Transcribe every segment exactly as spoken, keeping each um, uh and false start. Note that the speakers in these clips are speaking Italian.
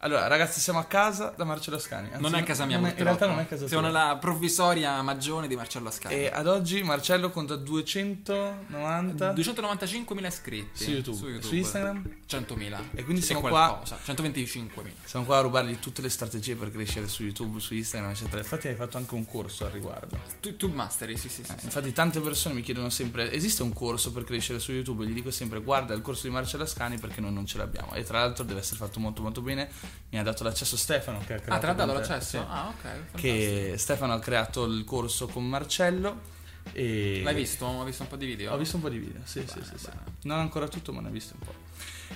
Allora ragazzi, siamo a casa da Marcello Ascani. Anzi, non è casa mia, non è, in realtà non è casa tua. Siamo nella provvisoria magione di Marcello Ascani. E ad oggi Marcello conta duecentonovanta duecentonovantacinquemila iscritti su YouTube, su, YouTube. su Instagram centomila. E quindi siamo e qua centoventicinquemila. Siamo qua a rubargli tutte le strategie per crescere su YouTube, su Instagram eccetera. Infatti hai fatto anche un corso al riguardo, YouTube Mastery. Sì sì sì, eh, sì. Infatti tante persone mi chiedono sempre: esiste un corso per crescere su YouTube? E gli dico sempre: guarda il corso di Marcello Ascani, perché noi non ce l'abbiamo. E tra l'altro deve essere fatto molto molto bene. Mi ha dato l'accesso Stefano, che ha creato. Ah, te l'ha dato l'accesso? Sì. Ah, ok. Fantastico. Che Stefano ha creato il corso con Marcello. E l'hai visto? Ho visto un po' di video. Ho visto un po' di video, sì, bene, sì, sì, sì. Non ancora tutto, ma ne ho visto un po'.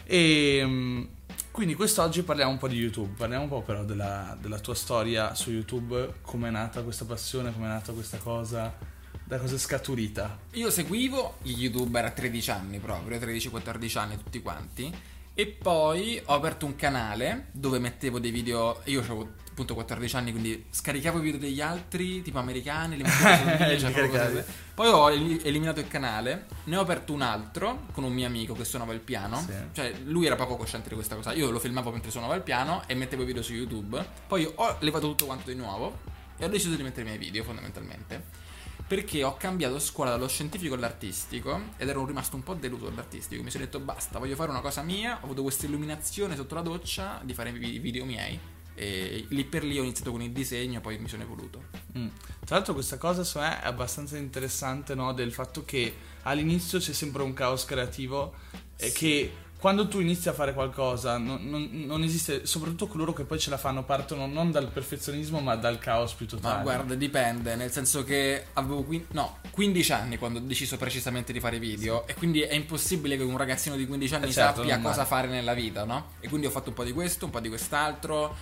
E quindi quest'oggi parliamo un po' di YouTube. Parliamo un po' però della, della tua storia su YouTube. Com'è nata questa passione? Com'è nata questa cosa? Da cosa è scaturita? Io seguivo gli YouTuber a tredici anni proprio, tredici quattordici anni tutti quanti. E poi ho aperto un canale dove mettevo dei video. Io avevo appunto quattordici anni, quindi scaricavo i video degli altri, tipo americani, li mettevo su video, cioè poi ho eliminato il canale. Ne ho aperto un altro con un mio amico che suonava il piano, sì. Cioè lui era poco cosciente di questa cosa. Io lo filmavo mentre suonava il piano e mettevo i video su YouTube. Poi ho levato tutto quanto di nuovo e ho deciso di mettere i miei video, fondamentalmente, perché ho cambiato scuola dallo scientifico all'artistico ed ero rimasto un po' deluso dall'artistico. Mi sono detto basta, voglio fare una cosa mia. Ho avuto questa illuminazione sotto la doccia di fare i video miei, e lì per lì ho iniziato con il disegno, poi mi sono evoluto. mm. Tra l'altro questa cosa secondo me è abbastanza interessante, no? Del fatto che all'inizio c'è sempre un caos creativo, sì. Che quando tu inizi a fare qualcosa non, non, non esiste, soprattutto coloro che poi ce la fanno partono non dal perfezionismo ma dal caos più totale. Ma guarda, dipende, nel senso che avevo quin- no, quindici anni quando ho deciso precisamente di fare video, sì. E quindi è impossibile che un ragazzino di quindici anni eh certo, sappia cosa fare nella vita, no? E quindi ho fatto un po' di questo, un po' di quest'altro.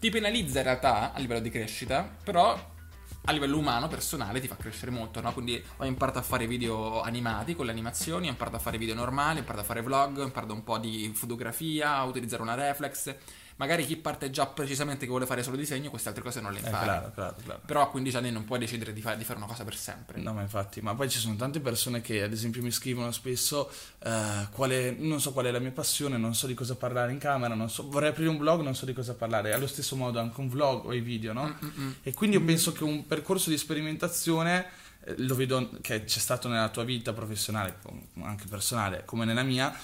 Ti penalizza in realtà a livello di crescita, però a livello umano, personale, ti fa crescere molto, no? Quindi ho imparato a fare video animati con le animazioni, ho imparato a fare video normali, ho imparato a fare vlog, ho imparato un po' di fotografia, a utilizzare una reflex. Magari chi parte già precisamente che vuole fare solo disegno, queste altre cose non le impara. Eh, claro, claro, claro. Però a quindici anni non puoi decidere di fare, di fare una cosa per sempre. No, ma infatti, ma poi ci sono tante persone che ad esempio mi scrivono spesso uh, quale, non so qual è la mia passione, non so di cosa parlare in camera, non so, vorrei aprire un blog, non so di cosa parlare. Allo stesso modo anche un vlog o i video, no? Mm-mm. E quindi io penso che un percorso di sperimentazione, lo vedo che c'è stato nella tua vita professionale, anche personale, come nella mia,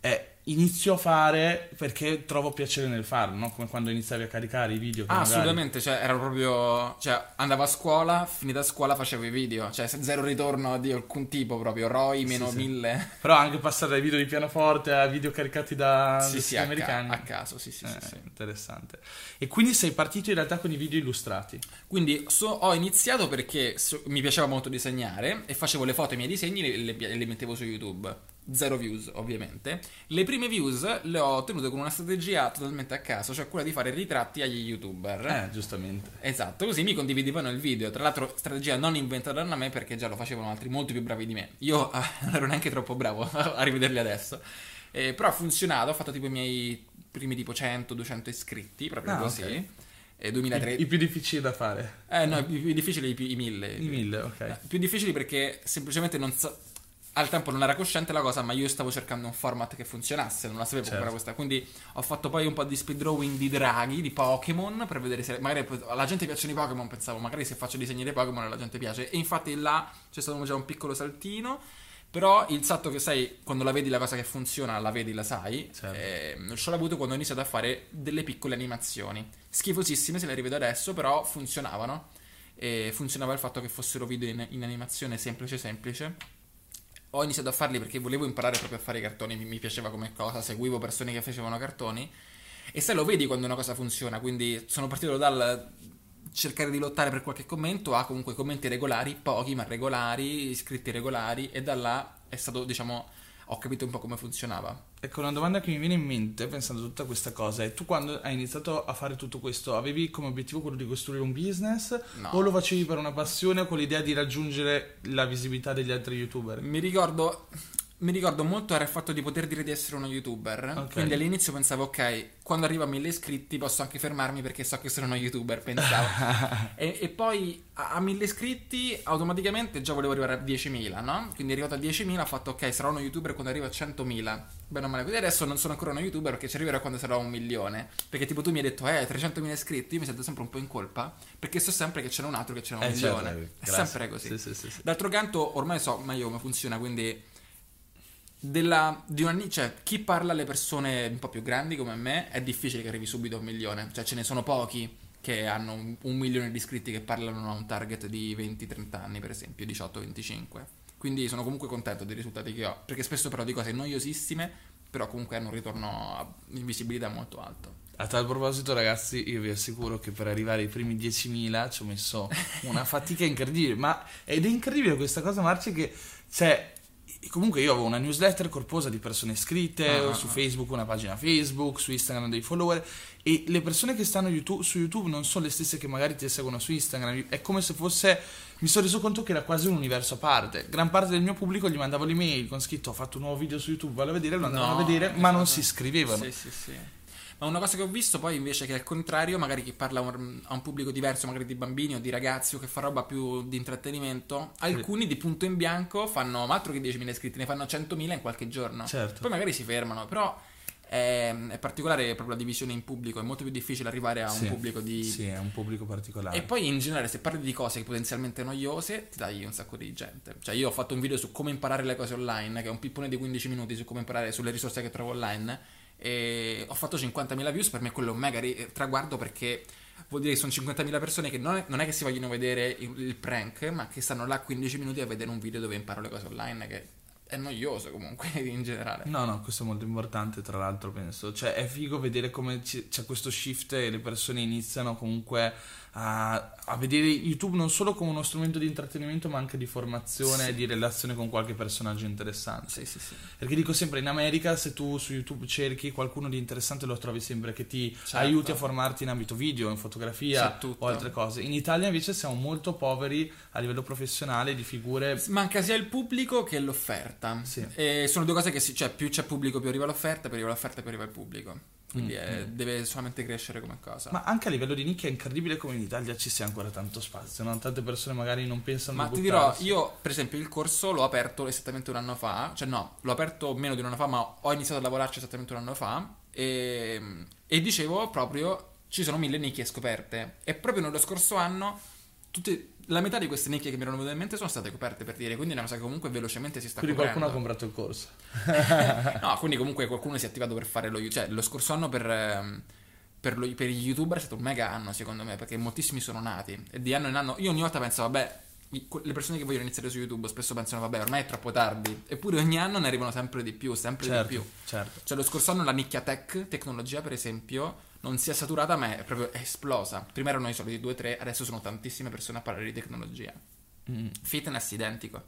è inizio a fare perché trovo piacere nel farlo, no? Come quando iniziavi a caricare i video. Ah, magari... assolutamente, cioè era proprio, cioè andavo a scuola, finita scuola facevo i video, cioè zero ritorno di alcun tipo, proprio R O I meno sì, mille. Sì. Però anche passare dai video di pianoforte a video caricati da sì, sì, americani a, ca- a caso, sì sì, eh, sì, sì, interessante. E quindi sei partito in realtà con i video illustrati. Quindi so, ho iniziato perché so, mi piaceva molto disegnare e facevo le foto ai miei disegni e le, le, le mettevo su YouTube. Zero views, ovviamente. Le prime views le ho ottenute con una strategia totalmente a caso, cioè quella di fare ritratti agli YouTuber. Eh, giustamente. Esatto, così mi condividevano il video. Tra l'altro strategia non inventata da me, perché già lo facevano altri molto più bravi di me. Io eh, non ero neanche troppo bravo a rivederli adesso. Eh, però ha funzionato, ho fatto tipo i miei primi tipo cento duecento iscritti, proprio ah, così. Okay. duemilatré I, I più difficili da fare. Eh no, i più difficili i mille. I mille, ok. Eh, più difficili perché semplicemente non so... Al tempo non era cosciente la cosa, ma io stavo cercando un format che funzionasse, non la sapevo certo. Era questa. Quindi ho fatto poi un po' di speedrowing di draghi, di Pokémon, per vedere se magari alla gente piacciono i Pokémon. Pensavo, magari se faccio disegni dei Pokémon alla gente piace. E infatti là c'è stato già un piccolo saltino. Però il salto che sai, quando la vedi la cosa che funziona, la vedi, la sai, certo. eh, Non ce l'ho avuto quando ho iniziato a fare delle piccole animazioni schifosissime, se le rivedo adesso, però funzionavano. E funzionava il fatto che fossero video in, in animazione semplice semplice. Ho iniziato a farli perché volevo imparare proprio a fare i cartoni, mi piaceva come cosa, seguivo persone che facevano cartoni e se lo vedi quando una cosa funziona, quindi sono partito dal cercare di lottare per qualche commento a comunque commenti regolari, pochi ma regolari, iscritti regolari, e da là è stato, diciamo, ho capito un po' come funzionava. Ecco, una domanda che mi viene in mente pensando a tutta questa cosa è: tu quando hai iniziato a fare tutto questo avevi come obiettivo quello di costruire un business? No. O lo facevi per una passione o con l'idea di raggiungere la visibilità degli altri YouTuber? Mi ricordo mi ricordo molto era il fatto di poter dire di essere uno youtuber, okay. Quindi all'inizio pensavo, ok, quando arrivo a mille iscritti posso anche fermarmi perché so che sono uno youtuber, pensavo. e, e poi a mille iscritti automaticamente già volevo arrivare a diecimila, no? Quindi arrivato a diecimila ho fatto, ok, sarò uno youtuber quando arrivo a centomila, bene o male. Quindi adesso non sono ancora uno youtuber perché ci arriverò quando sarò a un milione, perché tipo tu mi hai detto, eh, trecentomila iscritti, io mi sento sempre un po' in colpa perché so sempre che c'è un altro che c'è un eh, milione, certo, è grazie. Sempre così. Sì, sì, sì, sì. D'altro canto ormai so meglio come funziona, quindi... Della, di una, cioè, chi parla alle persone un po' più grandi come me è difficile che arrivi subito a un milione, cioè ce ne sono pochi che hanno un, un milione di iscritti che parlano a un target di venti trenta anni, per esempio diciotto venticinque, quindi sono comunque contento dei risultati che ho, perché spesso parlo di cose noiosissime però comunque hanno un ritorno in visibilità molto alto. A tal proposito, ragazzi, io vi assicuro che per arrivare ai primi diecimila ci ho messo una fatica incredibile, ma ed è incredibile questa cosa, Marci, che c'è. Comunque io avevo una newsletter corposa di persone iscritte, ah, su Facebook una pagina Facebook, su Instagram dei follower, e le persone che stanno YouTube, su YouTube non sono le stesse che magari ti seguono su Instagram, è come se fosse, mi sono reso conto che era quasi un universo a parte. Gran parte del mio pubblico gli mandavo l'email con scritto ho fatto un nuovo video su YouTube, vado a vedere, lo andavano no, a vedere, ma non si iscrivevano. Sì, sì, sì. Ma una cosa che ho visto poi invece che è al contrario, magari chi parla a un, a un pubblico diverso, magari di bambini o di ragazzi o che fa roba più di intrattenimento, alcuni di punto in bianco fanno altro che diecimila iscritti, ne fanno centomila in qualche giorno, certo. Poi magari si fermano, però è, è particolare proprio la divisione in pubblico, è molto più difficile arrivare a un sì, pubblico di... Sì, è un pubblico particolare. E poi in generale se parli di cose potenzialmente noiose ti tagli un sacco di gente, cioè io ho fatto un video su come imparare le cose online, che è un pippone di quindici minuti su come imparare sulle risorse che trovo online, e ho fatto cinquantamila views, per me quello è un mega traguardo perché vuol dire che sono cinquantamila persone che non è, non è che si vogliono vedere il, il prank, ma che stanno là quindici minuti a vedere un video dove imparo le cose online, che è noioso comunque in generale. No no, questo è molto importante, tra l'altro penso, cioè è figo vedere come c- c'è questo shift e le persone iniziano comunque a, a vedere YouTube non solo come uno strumento di intrattenimento ma anche di formazione, sì. E di relazione con qualche personaggio interessante, sì, sì, sì. Perché dico sempre, in America se tu su YouTube cerchi qualcuno di interessante lo trovi sempre che ti certo. aiuti a formarti in ambito video, in fotografia o altre cose. In Italia invece siamo molto poveri a livello professionale di figure, manca sia il pubblico che l'offerta. Sì. E sono due cose che si, cioè, più c'è pubblico più arriva l'offerta, più arriva l'offerta più arriva il pubblico, quindi mm, è, mm. deve solamente crescere come cosa. Ma anche a livello di nicchia è incredibile come in Italia ci sia ancora tanto spazio, no? Tante persone magari non pensano, ma ti dirò, io per esempio il corso l'ho aperto esattamente un anno fa, cioè no, l'ho aperto meno di un anno fa ma ho iniziato a lavorarci esattamente un anno fa e, e dicevo proprio ci sono mille nicchie scoperte e proprio nello scorso anno tutte la metà di queste nicchie che mi erano venute in mente sono state coperte, per dire, quindi è una cosa che comunque velocemente si sta quindi coprendo. Quindi qualcuno ha comprato il corso. No, quindi comunque qualcuno si è attivato per fare lo... Cioè, lo scorso anno per, per, lo, per gli youtuber è stato un mega anno, secondo me, perché moltissimi sono nati. E di anno in anno... Io ogni volta penso, vabbè, le persone che vogliono iniziare su YouTube spesso pensano, vabbè, ormai è troppo tardi. Eppure ogni anno ne arrivano sempre di più, sempre certo, di più. Certo. Cioè, lo scorso anno la nicchia tech, tecnologia, per esempio... non si è saturata ma è proprio esplosa. Prima erano i soliti due tre, adesso sono tantissime persone a parlare di tecnologia. mm. Fitness identico.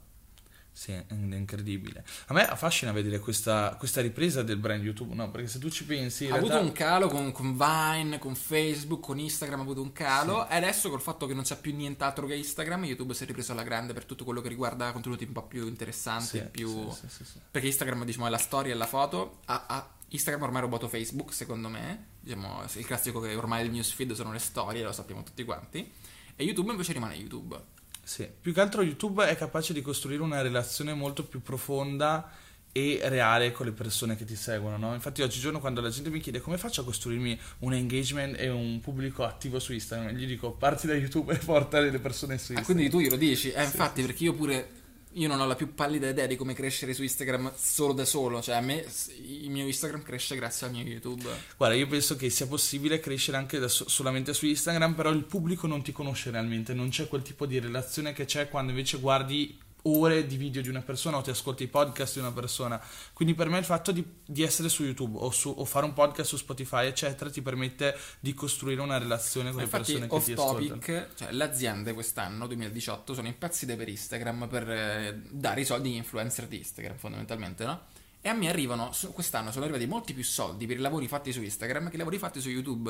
Sì, è incredibile. A me affascina vedere questa, questa ripresa del brand YouTube, no? Perché se tu ci pensi, in ha realtà... avuto un calo con, con Vine, con Facebook, con Instagram ha avuto un calo, sì. E adesso col fatto che non c'è più nient'altro che Instagram, YouTube si è ripreso alla grande per tutto quello che riguarda contenuti un po' più interessanti, sì, più... Sì, sì, sì, sì. Perché Instagram, diciamo, è la storia e la foto. Ha, ha... Instagram ormai ha rubato Facebook, secondo me, diciamo, il classico che ormai il newsfeed sono le storie, lo sappiamo tutti quanti. E YouTube invece rimane YouTube. Sì, più che altro YouTube è capace di costruire una relazione molto più profonda e reale con le persone che ti seguono, no? Infatti oggigiorno quando la gente mi chiede come faccio a costruirmi un engagement e un pubblico attivo su Instagram, gli dico parti da YouTube e porta le persone su Instagram. Ah, quindi tu glielo dici? Eh, sì, infatti, sì, perché io pure... Io non ho la più pallida idea di come crescere su Instagram solo da solo, cioè a me il mio Instagram cresce grazie al mio YouTube. Guarda, io penso che sia possibile crescere anche da so- solamente su Instagram, però il pubblico non ti conosce realmente, non c'è quel tipo di relazione che c'è quando invece guardi ore di video di una persona o ti ascolti i podcast di una persona. Quindi per me il fatto di, di essere su YouTube o, su, o fare un podcast su Spotify eccetera ti permette di costruire una relazione con infatti, le persone che ti ascoltano. Infatti cioè, le aziende quest'anno duemiladiciotto sono impazzite per Instagram, per eh, dare i soldi agli influencer di Instagram fondamentalmente, no? E a me arrivano quest'anno sono arrivati molti più soldi per i lavori fatti su Instagram che i lavori fatti su YouTube.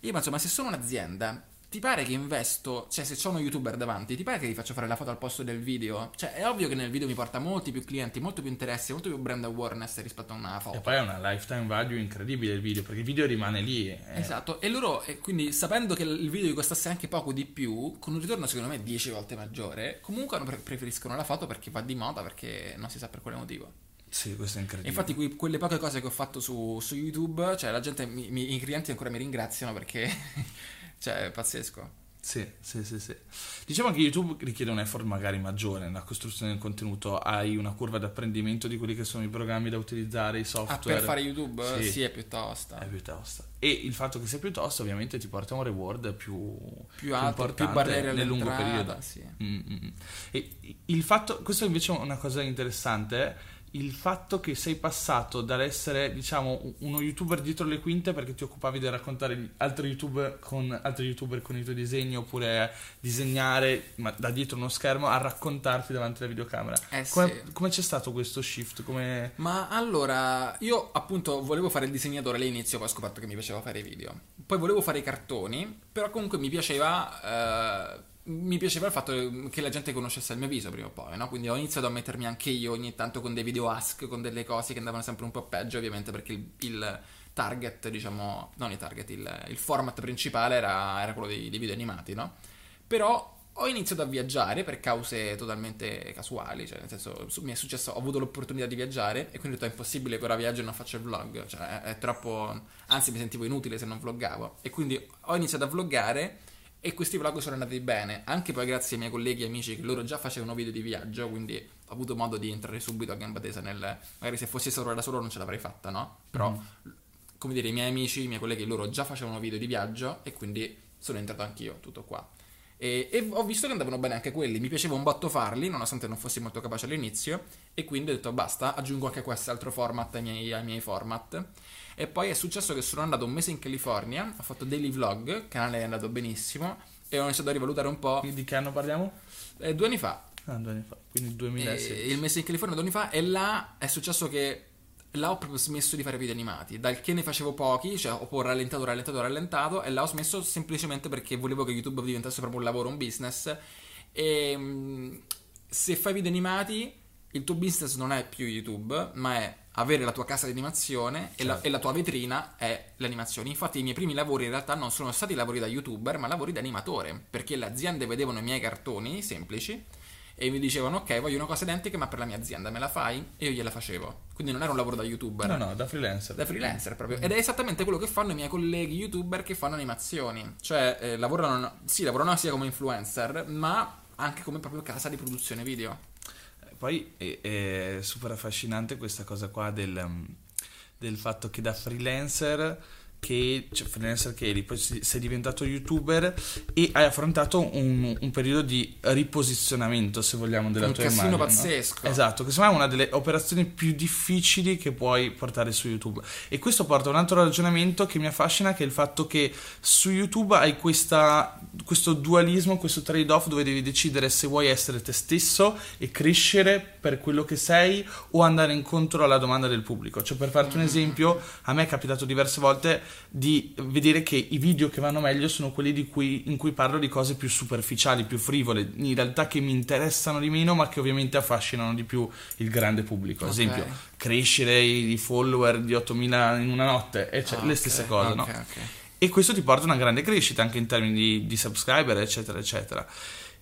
Io penso, ma se sono un'azienda ti pare che investo, cioè se sono youtuber davanti, ti pare che gli faccio fare la foto al posto del video? Cioè è ovvio che nel video mi porta molti più clienti, molto più interessi, molto più brand awareness rispetto a una foto. E poi è una lifetime value incredibile il video, perché il video rimane lì. Eh. Esatto, e loro, e quindi sapendo che il video gli costasse anche poco di più, con un ritorno secondo me dieci volte maggiore, comunque pre- preferiscono la foto perché va di moda, perché non si sa per quale motivo. Sì, questo è incredibile. Infatti qui, quelle poche cose che ho fatto su, su YouTube, cioè la gente, mi, mi, i clienti ancora mi ringraziano perché... cioè è pazzesco. Sì, sì, sì, sì. Diciamo che YouTube richiede un effort magari maggiore nella costruzione del contenuto. Hai una curva di apprendimento di quelli che sono i programmi da utilizzare, i software. Ah, per fare YouTube? Sì, sì, è più tosta. È più tosta. E il fatto che sia più tosta ovviamente ti porta a un reward più, più alto, più barriere nel lungo periodo. Sì. Mm-hmm. E il fatto, questo invece è una cosa interessante, il fatto che sei passato dall'essere, diciamo, uno youtuber dietro le quinte perché ti occupavi di raccontare altri youtuber con altri youtuber con i tuoi disegni, oppure disegnare ma da dietro uno schermo, a raccontarti davanti alla videocamera. Eh come, sì. Come c'è stato questo shift? Come... Ma allora, io appunto volevo fare il disegnatore all'inizio, poi ho scoperto che mi piaceva fare i video. Poi volevo fare i cartoni, però comunque mi piaceva... Eh... mi piaceva il fatto che la gente conoscesse il mio viso prima o poi, no? Quindi ho iniziato a mettermi anche io ogni tanto con dei video ask, con delle cose che andavano sempre un po' peggio, ovviamente, perché il, il target, diciamo, non il target, il, il format principale era, era quello dei, dei video animati, no? Però ho iniziato a viaggiare per cause totalmente casuali, cioè nel senso mi è successo, ho avuto l'opportunità di viaggiare e quindi ho detto è impossibile che ora viaggio e non faccio il vlog, cioè è, è troppo, anzi mi sentivo inutile se non vloggavo, e quindi ho iniziato a vloggare. E questi vlog sono andati bene, anche poi grazie ai miei colleghi e amici che loro già facevano video di viaggio, quindi ho avuto modo di entrare subito a gamba tesa nel... Magari se fossi stato da solo non ce l'avrei fatta, no? Però, mm. come dire, i miei amici, i miei colleghi, loro già facevano video di viaggio e quindi sono entrato anch'io, tutto qua. E, e ho visto che andavano bene anche quelli, mi piaceva un botto farli, nonostante non fossi molto capace all'inizio, e quindi ho detto basta, aggiungo anche quest'altro format ai miei, ai miei format. E poi è successo che sono andato un mese in California, ho fatto Daily Vlog, il canale è andato benissimo, e ho iniziato a rivalutare un po'. Di che anno parliamo? Eh, due anni fa. Ah, due anni fa, quindi duemilasedici. E, il mese in California due anni fa, e là è successo che là ho proprio smesso di fare video animati, dal che ne facevo pochi, cioè ho rallentato, rallentato, rallentato, e là ho smesso semplicemente perché volevo che YouTube diventasse proprio un lavoro, un business, e se fai video animati il tuo business non è più YouTube, ma è avere la tua casa di animazione, certo. e, la, e la tua vetrina è l'animazione. Infatti i miei primi lavori in realtà non sono stati lavori da youtuber, ma lavori da animatore, perché le aziende vedevano i miei cartoni semplici e mi dicevano ok, voglio una cosa identica ma per la mia azienda, me la fai? E io gliela facevo, quindi non era un lavoro da youtuber, no no, da freelancer, da freelancer proprio. Ed è esattamente quello che fanno i miei colleghi youtuber che fanno animazioni, cioè eh, lavorano, sì, lavorano sia come influencer ma anche come proprio casa di produzione video. Poi è, è super affascinante questa cosa qua del, del fatto che da freelancer che, cioè freelancer che eri, poi sei diventato youtuber e hai affrontato un, un periodo di riposizionamento, se vogliamo, della un tua immagine. Un casino pazzesco. No? Esatto, che secondo me è una delle operazioni più difficili che puoi portare su YouTube. E questo porta a un altro ragionamento che mi affascina, che è il fatto che su YouTube hai questa, questo dualismo, questo trade-off dove devi decidere se vuoi essere te stesso e crescere per quello che sei o andare incontro alla domanda del pubblico. Cioè, per farti un esempio, a me è capitato diverse volte di vedere che i video che vanno meglio sono quelli di cui, in cui parlo di cose più superficiali, più frivole, in realtà che mi interessano di meno ma che ovviamente affascinano di più il grande pubblico. Ad okay. esempio crescere i follower di ottomila in una notte, ecc- ah, le stesse okay. cose, okay, no? Okay. E questo ti porta a una grande crescita anche in termini di, di subscriber, eccetera eccetera.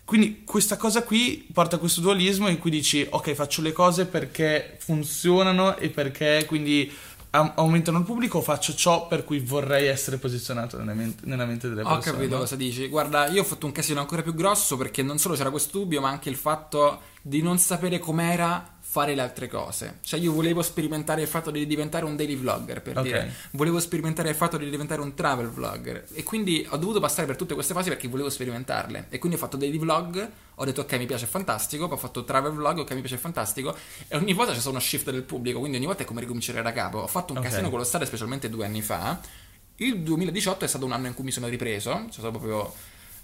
Quindi questa cosa qui porta a questo dualismo in cui dici ok, faccio le cose perché funzionano e perché quindi aumentano il pubblico, o faccio ciò per cui vorrei essere posizionato nella mente, nella mente delle persone. Ho capito cosa dici. Guarda, io ho fatto un casino ancora più grosso perché non solo c'era questo dubbio, ma anche il fatto di non sapere com'era fare le altre cose. Cioè io volevo sperimentare il fatto di diventare un daily vlogger, per okay. dire, volevo sperimentare il fatto di diventare un travel vlogger, e quindi ho dovuto passare per tutte queste fasi perché volevo sperimentarle. E quindi ho fatto daily vlog, ho detto ok, mi piace, fantastico, poi ho fatto travel vlog, ok, mi piace, fantastico, e ogni volta c'è stato uno shift del pubblico, quindi ogni volta è come ricominciare da capo. Ho fatto un okay. casino colossale, specialmente due anni fa. Il duemiladiciotto è stato un anno in cui mi sono ripreso, cioè sono proprio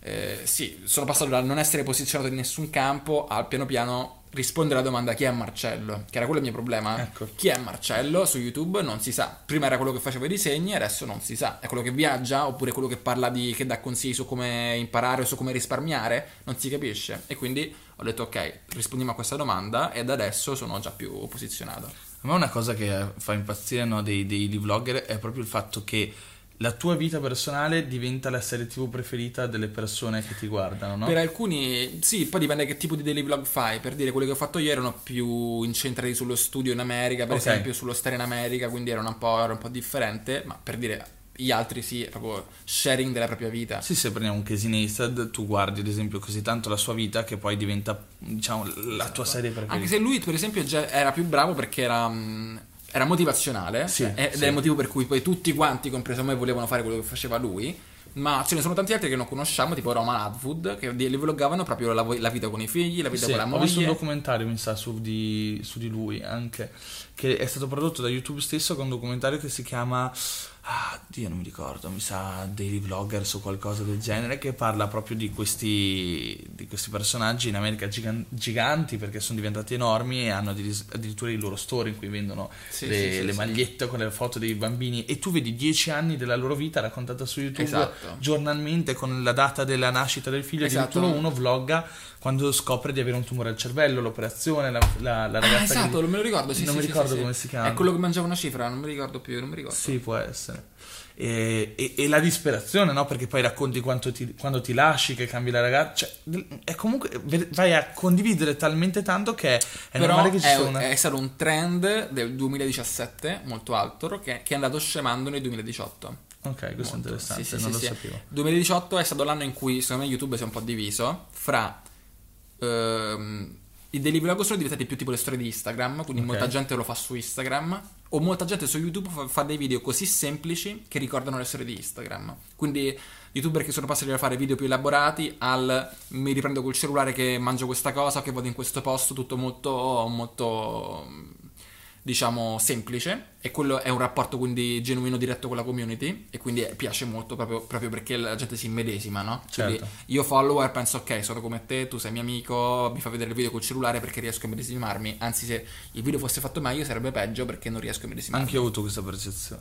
eh, sì, sono passato da non essere posizionato in nessun campo al piano piano rispondere alla domanda chi è Marcello, che era quello il mio problema. Ecco. Chi è Marcello su YouTube non si sa. Prima era quello che faceva i disegni, adesso non si sa. È quello che viaggia, oppure quello che parla di, che dà consigli su come imparare o su come risparmiare, non si capisce. E quindi ho detto ok, rispondiamo a questa domanda, ed adesso sono già più posizionato. A me una cosa che fa impazzire, no, dei, dei, dei vlogger è proprio il fatto che la tua vita personale diventa la serie tv preferita delle persone che ti guardano, no? Per alcuni sì, poi dipende che tipo di daily vlog fai. Per dire, quelli che ho fatto io erano più incentrati sullo studio in America, per okay. esempio, sullo stare in America, quindi era un po', era un po' differente. Ma per dire, gli altri sì, proprio sharing della propria vita. Sì, se prendiamo un Casey Neistat, tu guardi ad esempio così tanto la sua vita che poi diventa, diciamo, la esatto. tua serie preferita. Anche se lui per esempio già era più bravo perché era... Mh, era motivazionale, sì, ed sì. è il motivo per cui poi tutti quanti, compreso me, volevano fare quello che faceva lui. Ma ce ne sono tanti altri che non conosciamo, tipo Roman Atwood, che li vloggavano proprio la, la vita con i figli, la vita sì, con la moglie. Ho visto un documentario, mi sa, su di, su di lui anche, che è stato prodotto da YouTube stesso, con un documentario che si chiama... ah, Dio, non mi ricordo, mi sa Daily Vloggers o qualcosa del genere, che parla proprio di questi, di questi personaggi in America giganti, perché sono diventati enormi e hanno addirittura il loro store in cui vendono sì, le, sì, le sì, magliette sì. con le foto dei bambini, e tu vedi dieci anni della loro vita raccontata su YouTube esatto. giornalmente, con la data della nascita del figlio. Esatto. Addirittura uno vlogga quando scopre di avere un tumore al cervello, l'operazione, la, la, la ragazza ah, esatto, che... non me lo ricordo, sì, non sì, mi ricordo sì, come sì. si chiama, è quello che mangiava una cifra, non mi ricordo più, non mi ricordo. Sì, può essere. E, e, e la disperazione, no? Perché poi racconti quanto ti, quando ti lasci, che cambi la ragazza, cioè, è comunque, vai a condividere talmente tanto che è però normale che ci è, sono una... è stato un trend del duemiladiciassette molto alto che, che è andato scemando nel duemiladiciotto. Ok, questo molto. È interessante, sì, sì, non sì, lo sì. sapevo. duemiladiciotto è stato l'anno in cui secondo me YouTube si è un po' diviso fra ehm, i daily vlog sono diventati più tipo le storie di Instagram, quindi okay. molta gente lo fa su Instagram, o molta gente su YouTube fa, fa dei video così semplici che ricordano le storie di Instagram. Quindi youtuber che sono passati a fare video più elaborati al mi riprendo col cellulare che mangio questa cosa, che vado in questo posto, tutto molto molto diciamo semplice, e quello è un rapporto quindi genuino, diretto con la community, e quindi piace molto proprio, proprio perché la gente si immedesima, no? Certo. Quindi io follower penso ok, sono come te, tu sei mio amico, mi fa vedere il video col cellulare perché riesco a immedesimarmi. Anzi, se il video fosse fatto meglio sarebbe peggio, perché non riesco a immedesimarmi. Anche io ho avuto questa percezione.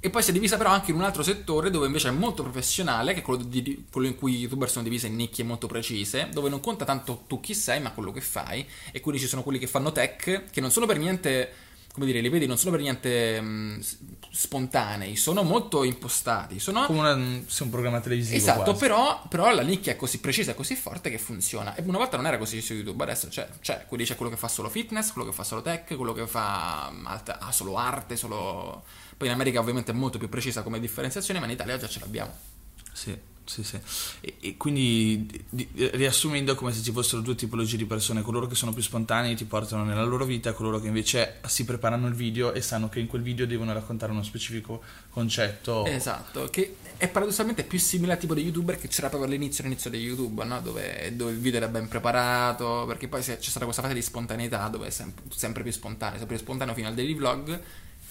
E poi si è divisa però anche in un altro settore dove invece è molto professionale, che è quello, di, quello in cui i youtuber sono divise in nicchie molto precise, dove non conta tanto tu chi sei ma quello che fai. E quindi ci sono quelli che fanno tech, che non sono per niente, come dire, li vedi, non sono per niente mh, spontanei, sono molto impostati, sono come una, se un programma televisivo esatto, quasi. Però, però la nicchia è così precisa e così forte che funziona. E una volta non era così su YouTube, adesso c'è, c'è, quindi c'è quello che fa solo fitness, quello che fa solo tech, quello che fa alta, ah, solo arte, solo... Poi in America ovviamente è molto più precisa come differenziazione, ma in Italia già ce l'abbiamo. Sì, sì, sì. E, e quindi di, riassumendo, è come se ci fossero due tipologie di persone: coloro che sono più spontanei, ti portano nella loro vita, coloro che invece si preparano il video e sanno che in quel video devono raccontare uno specifico concetto. Esatto, che è paradossalmente più simile al tipo di youtuber che c'era proprio all'inizio all'inizio di YouTube, no? Dove, dove il video era ben preparato, perché poi c'è stata questa fase di spontaneità dove è sempre, sempre più spontaneo, sempre più spontaneo fino al daily vlog,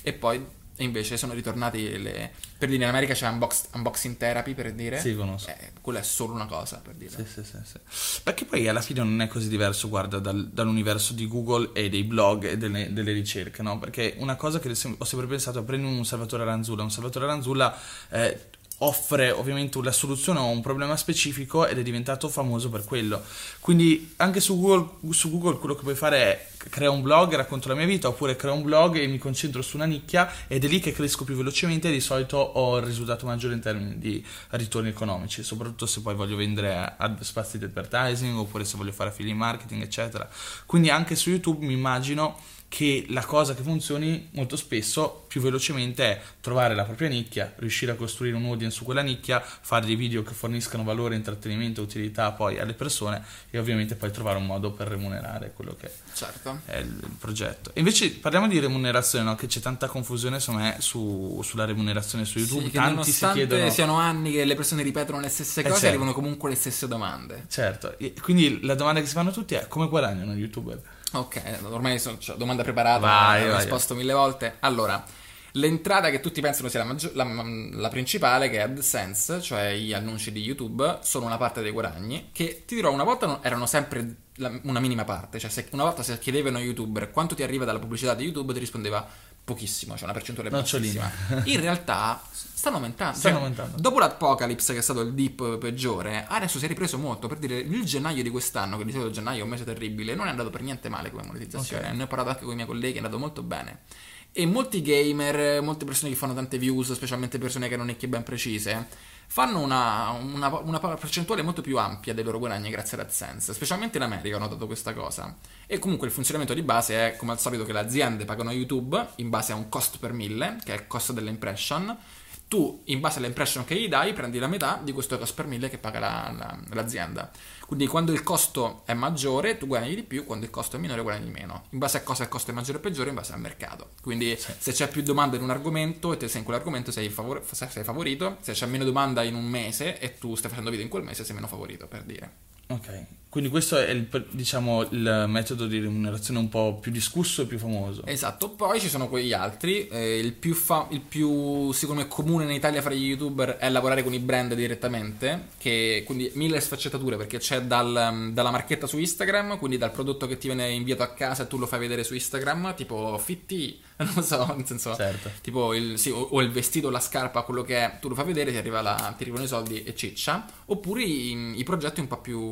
e poi... E invece sono ritornati le... Per dire, in America c'è unbox... unboxing therapy, per dire. Sì, conosco. Eh, quella è solo una cosa, per dire. Sì, sì, sì, sì. Perché poi alla fine non è così diverso, guarda, dal, dall'universo di Google e dei blog e delle, delle ricerche, no? Perché una cosa che ho sempre pensato, prendi un Salvatore Aranzulla. Un Salvatore Aranzulla... Eh, offre ovviamente una soluzione a un problema specifico ed è diventato famoso per quello. Quindi anche su Google, su Google quello che puoi fare è crea un blog e racconto la mia vita, oppure crea un blog e mi concentro su una nicchia ed è lì che cresco più velocemente e di solito ho il risultato maggiore in termini di ritorni economici, soprattutto se poi voglio vendere ad spazi di advertising, oppure se voglio fare affiliate marketing eccetera. Quindi anche su YouTube mi immagino che la cosa che funzioni molto spesso più velocemente è trovare la propria nicchia, riuscire a costruire un audience su quella nicchia, fare dei video che forniscano valore, intrattenimento, utilità poi alle persone, e ovviamente poi trovare un modo per remunerare quello che certo. è il, il progetto. E invece parliamo di remunerazione, no? Che c'è tanta confusione insomma, su, sulla remunerazione su YouTube, sì, che tanti nonostante si chiedono... siano anni che le persone ripetono le stesse cose, eh, certo. arrivano comunque le stesse domande. Certo, e quindi la domanda che si fanno tutti è: come guadagnano gli youtuber? Ok, ormai sono, cioè, domanda preparata, vai, vai, risposto vai. mille volte. Allora, l'entrata che tutti pensano sia la, maggi- la, la principale, che è AdSense, cioè gli annunci di YouTube, sono una parte dei guadagni che, ti dirò, una volta non, erano sempre la, una minima parte, cioè se, una volta se chiedevano a YouTuber quanto ti arriva dalla pubblicità di YouTube, ti rispondeva pochissimo, cioè una percentuale bassissima. In realtà stanno aumentando, stanno cioè, aumentando. Dopo l'Apocalypse, che è stato il dip peggiore, adesso si è ripreso molto. Per dire, il gennaio di quest'anno, che di solito gennaio è un mese terribile, non è andato per niente male come monetizzazione, okay. Ne ho parlato anche con i miei colleghi, è andato molto bene. E molti gamer, molte persone che fanno tante views, specialmente persone che hanno nicchie ben precise, fanno una, una, una percentuale molto più ampia dei loro guadagni grazie all'AdSense, specialmente in America hanno notato questa cosa. E comunque il funzionamento di base è come al solito, che le aziende pagano YouTube in base a un cost per mille, che è il costo dell'impression. Tu, in base all'impression che gli dai, prendi la metà di questo cost per mille che paga la, la, l'azienda. Quindi quando il costo è maggiore tu guadagni di più, quando il costo è minore guadagni meno, in base a cosa il costo è maggiore o peggiore, in base al mercato. Quindi sì, se c'è più domanda in un argomento e te sei in quell'argomento, sei, favor- sei favorito. Se c'è meno domanda in un mese e tu stai facendo video in quel mese, sei meno favorito, per dire. Ok, quindi questo è il, diciamo, il metodo di remunerazione un po' più discusso e più famoso. Esatto, poi ci sono quegli altri, eh, il, più fa- il più secondo me comune in Italia fra gli YouTuber è lavorare con i brand direttamente, che quindi mille sfaccettature, perché c'è dal, dalla marchetta su Instagram, quindi dal prodotto che ti viene inviato a casa e tu lo fai vedere su Instagram, tipo Fitti, non so, nel senso, certo, tipo il, sì, o, o il vestito, la scarpa, quello che è, tu lo fai vedere, ti arriva la, ti arrivano i soldi e ciccia. Oppure i, i progetti un po' più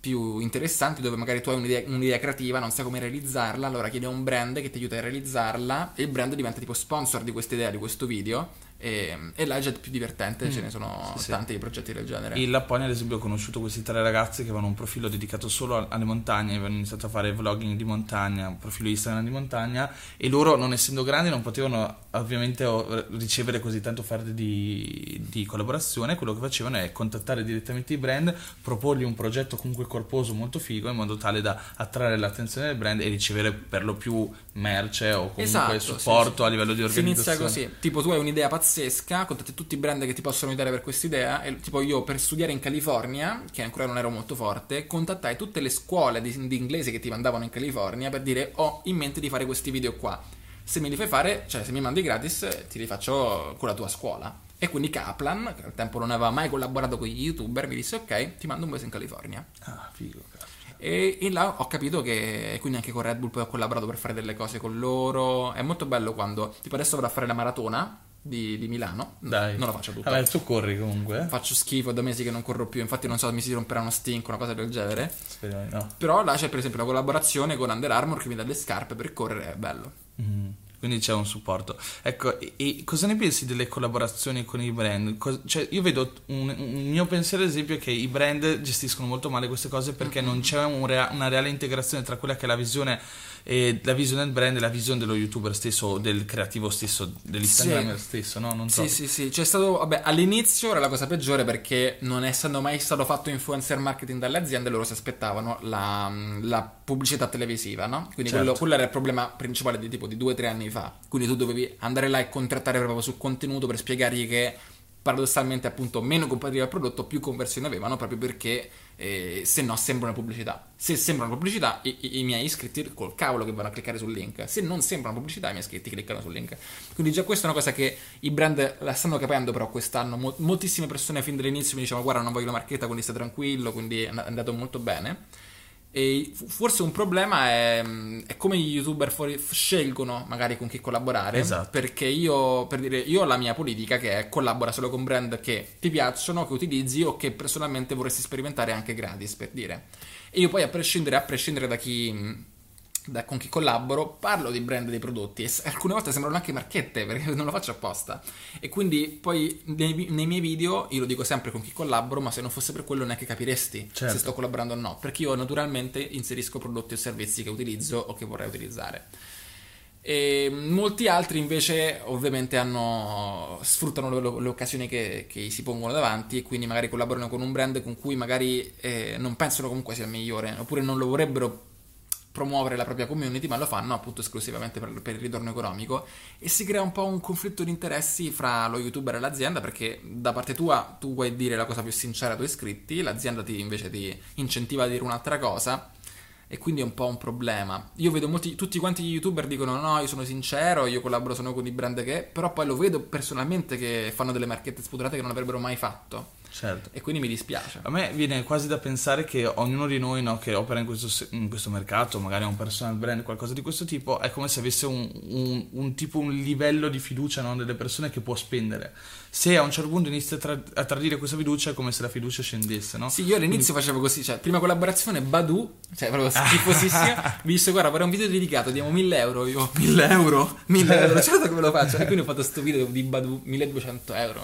più interessanti, dove magari tu hai un'idea, un'idea creativa, non sai come realizzarla, allora chiedi a un brand che ti aiuta a realizzarla e il brand diventa tipo sponsor di questa idea, di questo video, e, e là è già più divertente. Mm, ce ne sono sì, tanti sì, progetti del genere. In Lapponia ad esempio ho conosciuto questi tre ragazzi che avevano un profilo dedicato solo alle montagne, avevano iniziato a fare vlogging di montagna, un profilo Instagram di montagna, e loro, non essendo grandi, non potevano ovviamente ricevere così tante offerte di, di collaborazione. Quello che facevano è contattare direttamente i brand, proporgli un progetto comunque corposo, molto figo, in modo tale da attrarre l'attenzione del brand e ricevere per lo più merce o comunque, esatto, supporto, sì, sì, a livello di organizzazione. Si inizia così, tipo tu hai un'idea pazzesca, contatti tutti i brand che ti possono aiutare per quest'idea. E tipo io, per studiare in California, che ancora non ero molto forte, contattai tutte le scuole di, di inglese che ti mandavano in California per dire: ho in mente di fare questi video qua, se me li fai fare, cioè se mi mandi gratis ti li faccio con la tua scuola. E quindi Kaplan, che al tempo non aveva mai collaborato con gli YouTuber, mi disse: ok, ti mando un mese in California. Ah, figo, cazzo. E, e là ho capito che, quindi anche con Red Bull poi ho collaborato per fare delle cose con loro. È molto bello quando, tipo adesso dovrò fare la maratona Di, di Milano. Dai, non la faccio tutta. Vabbè, tu corri comunque. Faccio schifo, da mesi che non corro più. Infatti non so, mi si romperà uno stink, una cosa del genere. Speriamo di no. Però là c'è per esempio la collaborazione con Under Armour, che mi dà le scarpe per correre, è bello. Mm-hmm. Quindi c'è un supporto. Ecco, e, e cosa ne pensi delle collaborazioni con i brand? Cos- cioè io vedo un, un mio pensiero ad esempio è che i brand gestiscono molto male queste cose, perché mm-hmm, non c'è un rea- una reale integrazione tra quella che è la visione e la visione del brand e la visione dello YouTuber stesso, del creativo stesso, dell'Instagrammer sì, stesso, no? Non so. Sì, sì, sì. C'è stato, vabbè, all'inizio era la cosa peggiore, perché non essendo mai stato fatto influencer marketing dalle aziende, loro si aspettavano la, la pubblicità televisiva, no? Quindi certo, quello, quello era il problema principale di tipo di due o tre anni fa. Quindi tu dovevi andare là e contrattare proprio sul contenuto per spiegargli che paradossalmente appunto meno compativa il prodotto più conversioni avevano, proprio perché eh, se no sembra una pubblicità. Se sembra una pubblicità i, i, i miei iscritti col cavolo che vanno a cliccare sul link, se non sembra una pubblicità i miei iscritti cliccano sul link. Quindi già questa è una cosa che i brand la stanno capendo, però quest'anno mo- moltissime persone fin dall'inizio mi dicevano: guarda, non voglio la marchetta, quindi stai tranquillo, quindi è andato molto bene. E forse un problema è, è come gli YouTuber fuori scelgono magari con chi collaborare. Esatto. Perché io, per dire, io ho la mia politica, che è: collabora solo con brand che ti piacciono, che utilizzi o che personalmente vorresti sperimentare anche gratis, per dire. E io poi a prescindere, a prescindere da chi... Da, con chi collaboro, parlo di brand, dei prodotti, e alcune volte sembrano anche marchette, perché non lo faccio apposta. E quindi poi nei, nei miei video io lo dico sempre con chi collaboro, ma se non fosse per quello neanche capiresti, certo, se sto collaborando o no, perché io naturalmente inserisco prodotti o servizi che utilizzo o che vorrei utilizzare. E molti altri invece ovviamente hanno, sfruttano le, le occasioni che, che si pongono davanti, e quindi magari collaborano con un brand con cui magari eh, non pensano comunque sia il migliore, oppure non lo vorrebbero promuovere la propria community, ma lo fanno appunto esclusivamente per, per il ritorno economico, e si crea un po' un conflitto di interessi fra lo YouTuber e l'azienda, perché da parte tua tu vuoi dire la cosa più sincera ai tuoi iscritti, l'azienda ti invece ti incentiva a dire un'altra cosa, e quindi è un po' un problema. Io vedo molti, tutti quanti gli youtuber dicono no, io sono sincero, io collaboro solo con i brand che, però poi lo vedo personalmente che fanno delle marchette spudorate che non avrebbero mai fatto. Certo. E quindi mi dispiace. A me viene quasi da pensare che ognuno di noi, no, che opera in questo, in questo mercato, magari un personal brand, qualcosa di questo tipo, è come se avesse un, un, un tipo un livello di fiducia, no, delle persone che può spendere. Se a un certo punto inizia a, tra- a tradire questa fiducia, è come se la fiducia scendesse, no? Sì, io all'inizio quindi... facevo così, cioè prima collaborazione Badoo, cioè proprio schifosissima. Mi disse guarda, farò un video dedicato, diamo mille euro. Io mille euro? mille euro, certo che me lo faccio. E quindi ho fatto sto video di Badoo, milleduecento euro,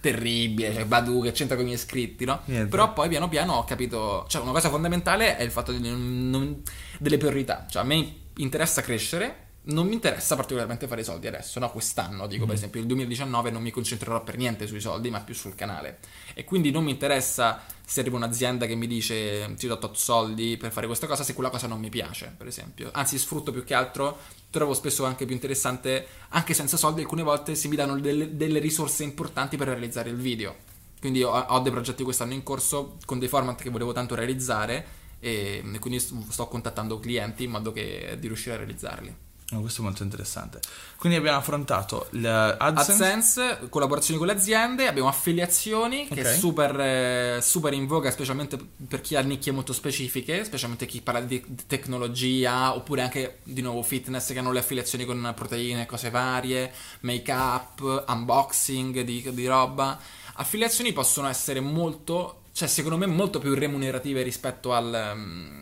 terribile, cioè Badoo che c'entra con i miei iscritti, no? Niente. Però poi piano piano ho capito, cioè una cosa fondamentale è il fatto di non, delle priorità, cioè a me interessa crescere, non mi interessa particolarmente fare i soldi adesso, no, quest'anno dico, mm. per esempio il duemiladiciannove non mi concentrerò per niente sui soldi ma più sul canale, e quindi non mi interessa se arriva un'azienda che mi dice ti do tot soldi per fare questa cosa se quella cosa non mi piace, per esempio. Anzi, sfrutto più che altro, trovo spesso anche più interessante, anche senza soldi alcune volte, se mi danno delle, delle risorse importanti per realizzare il video. Quindi ho, ho dei progetti quest'anno in corso con dei format che volevo tanto realizzare e, e quindi sto contattando clienti in modo che di riuscire a realizzarli. No, questo è molto interessante. Quindi abbiamo affrontato AdSense, AdSense collaborazioni con le aziende, abbiamo affiliazioni, okay, che è super, super in voga, specialmente per chi ha nicchie molto specifiche, specialmente chi parla di tecnologia, oppure anche di nuovo fitness, che hanno le affiliazioni con proteine, cose varie, make up, unboxing di, di roba. Affiliazioni possono essere molto, cioè secondo me molto più remunerative rispetto al,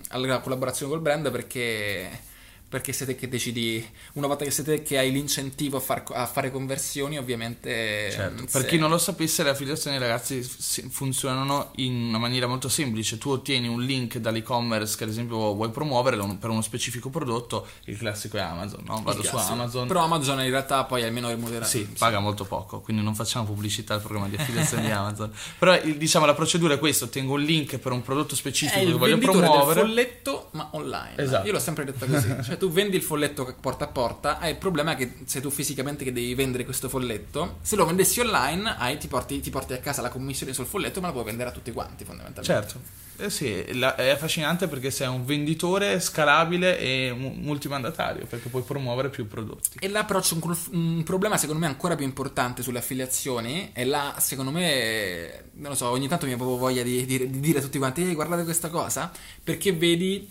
alla collaborazione col brand, perché... perché siete che decidi, una volta che siete che hai l'incentivo a, far, a fare conversioni, ovviamente. Certo. Se... Per chi non lo sapesse, le affiliazioni, ragazzi, funzionano in una maniera molto semplice. Tu ottieni un link dall'e-commerce che ad esempio vuoi promuovere per uno specifico prodotto, il classico è Amazon, no? Vado su Amazon. Però Amazon in realtà poi è meno remunerato. Sì, sì, paga molto poco, quindi non facciamo pubblicità al programma di affiliazioni di Amazon. Però diciamo la procedura è questa, ottengo un link per un prodotto specifico è che voglio promuovere. Del folletto ma online. Esatto. Io l'ho sempre detta così. Cioè, tu vendi il folletto porta a porta, hai il problema che sei tu fisicamente che devi vendere questo folletto. Se lo vendessi online, hai, ti, porti, ti porti a casa la commissione sul folletto, ma la puoi vendere a tutti quanti fondamentalmente. Certo, eh sì, la, è affascinante perché sei un venditore scalabile e multimandatario, perché puoi promuovere più prodotti. E l'approccio, un, un problema secondo me ancora più importante sulle affiliazioni, e là secondo me, non lo so, ogni tanto mi ha proprio voglia di, di, di dire a tutti quanti eh, guardate questa cosa, perché vedi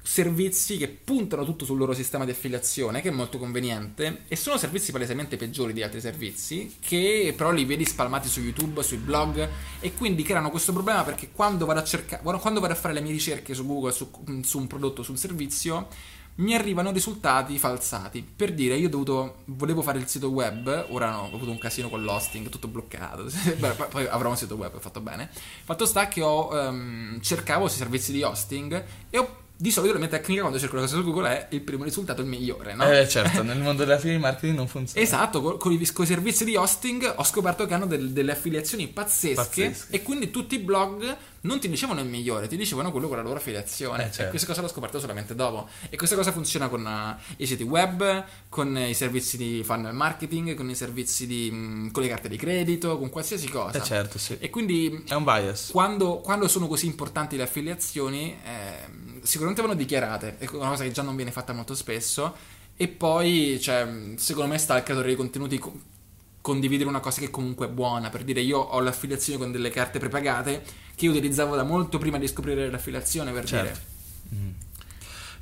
servizi che puntano tutto sul loro sistema di affiliazione, che è molto conveniente, e sono servizi palesemente peggiori di altri servizi, che però li vedi spalmati su YouTube, sui blog, e quindi creano questo problema, perché quando vado a cercare, quando vado a fare le mie ricerche su Google, su, su un prodotto, su un servizio, mi arrivano risultati falsati. Per dire, io ho dovuto, volevo fare il sito web, ora no, ho avuto un casino con l'hosting, tutto bloccato. Beh, poi avrò un sito web, fatto bene. Fatto sta che ho um, cercavo questi servizi di hosting e ho di solito la mia tecnica quando cerco una cosa su Google è il primo risultato, il migliore, no? Eh certo, nel mondo dell'affiliazione marketing non funziona. Esatto, con, con, i, con i servizi di hosting ho scoperto che hanno del, delle affiliazioni pazzesche, pazzesche, e quindi tutti i blog non ti dicevano il migliore, ti dicevano quello con la loro affiliazione, eh, certo. E questa cosa l'ho scoperta solamente dopo, e questa cosa funziona con uh, i siti web, con uh, i servizi di funnel marketing, con i servizi di mh, con le carte di credito, con qualsiasi cosa. Eh certo, sì. E quindi è un bias. Quando, quando sono così importanti le affiliazioni, eh, sicuramente vanno dichiarate, è una cosa che già non viene fatta molto spesso. E poi, cioè, secondo me sta al creatore di contenuti co- condividere una cosa che comunque è buona. Per dire, io ho l'affiliazione con delle carte prepagate che io utilizzavo da molto prima di scoprire l'affiliazione, per certo. dire mm.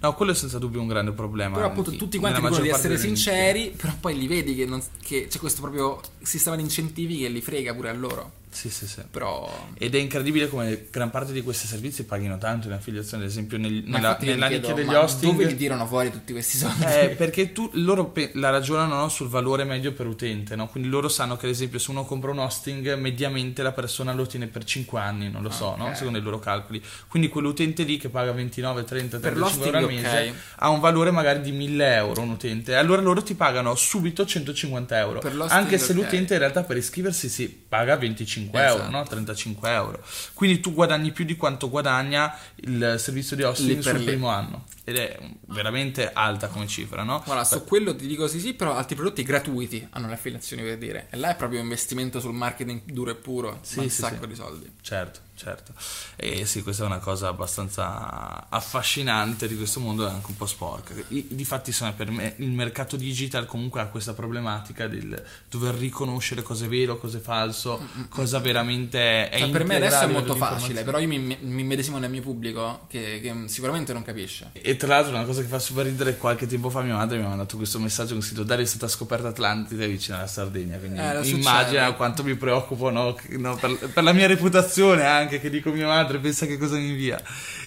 No, quello è senza dubbio un grande problema. Però appunto tutti quanti dicono di essere sinceri, però poi li vedi che, non, che c'è questo proprio sistema di incentivi che li frega pure a loro. Sì, sì, sì. Però... Ed è incredibile come gran parte di questi servizi paghino tanto in affiliazione, ad esempio nel, nella, nella nicchia degli hosting. Dove li tirano fuori tutti questi soldi? Eh, perché tu, loro pe- la ragionano, no, sul valore medio per utente, no? Quindi loro sanno che ad esempio se uno compra un hosting, mediamente la persona lo tiene per cinque anni, non lo so, okay, no? Secondo i loro calcoli. Quindi quell'utente lì che paga ventinove, trenta, trentacinque euro al mese, okay, ha un valore magari di mille euro un utente, allora loro ti pagano subito centocinquanta euro, anche se okay, l'utente in realtà per iscriversi si paga venticinque euro, esatto, no? trentacinque euro, quindi tu guadagni più di quanto guadagna il servizio di hosting sul lì. primo anno. ed è veramente alta come cifra, no? Guarda, su quello ti dico sì sì, però altri prodotti gratuiti hanno le affiliazioni, per dire, e là è proprio un investimento sul marketing duro e puro, sì, un sì, sacco sì. di soldi. Certo, certo. E sì, questa è una cosa abbastanza affascinante di questo mondo e anche un po' sporca. I, difatti sono per me il mercato digital comunque ha questa problematica del dover riconoscere cosa è vero, cosa è falso, mm-hmm. cosa veramente è, cioè, per me adesso è molto facile, però io mi, mi medesimo nel mio pubblico che, che sicuramente non capisce. E tra l'altro una cosa che fa super ridere, qualche tempo fa mia madre mi ha mandato questo messaggio con scritto: Dario è stata scoperta Atlantide vicino alla Sardegna, quindi eh, immagina quanto mi preoccupo, no? No, per, per la mia reputazione anche, che dico mia madre, pensa che cosa mi invia.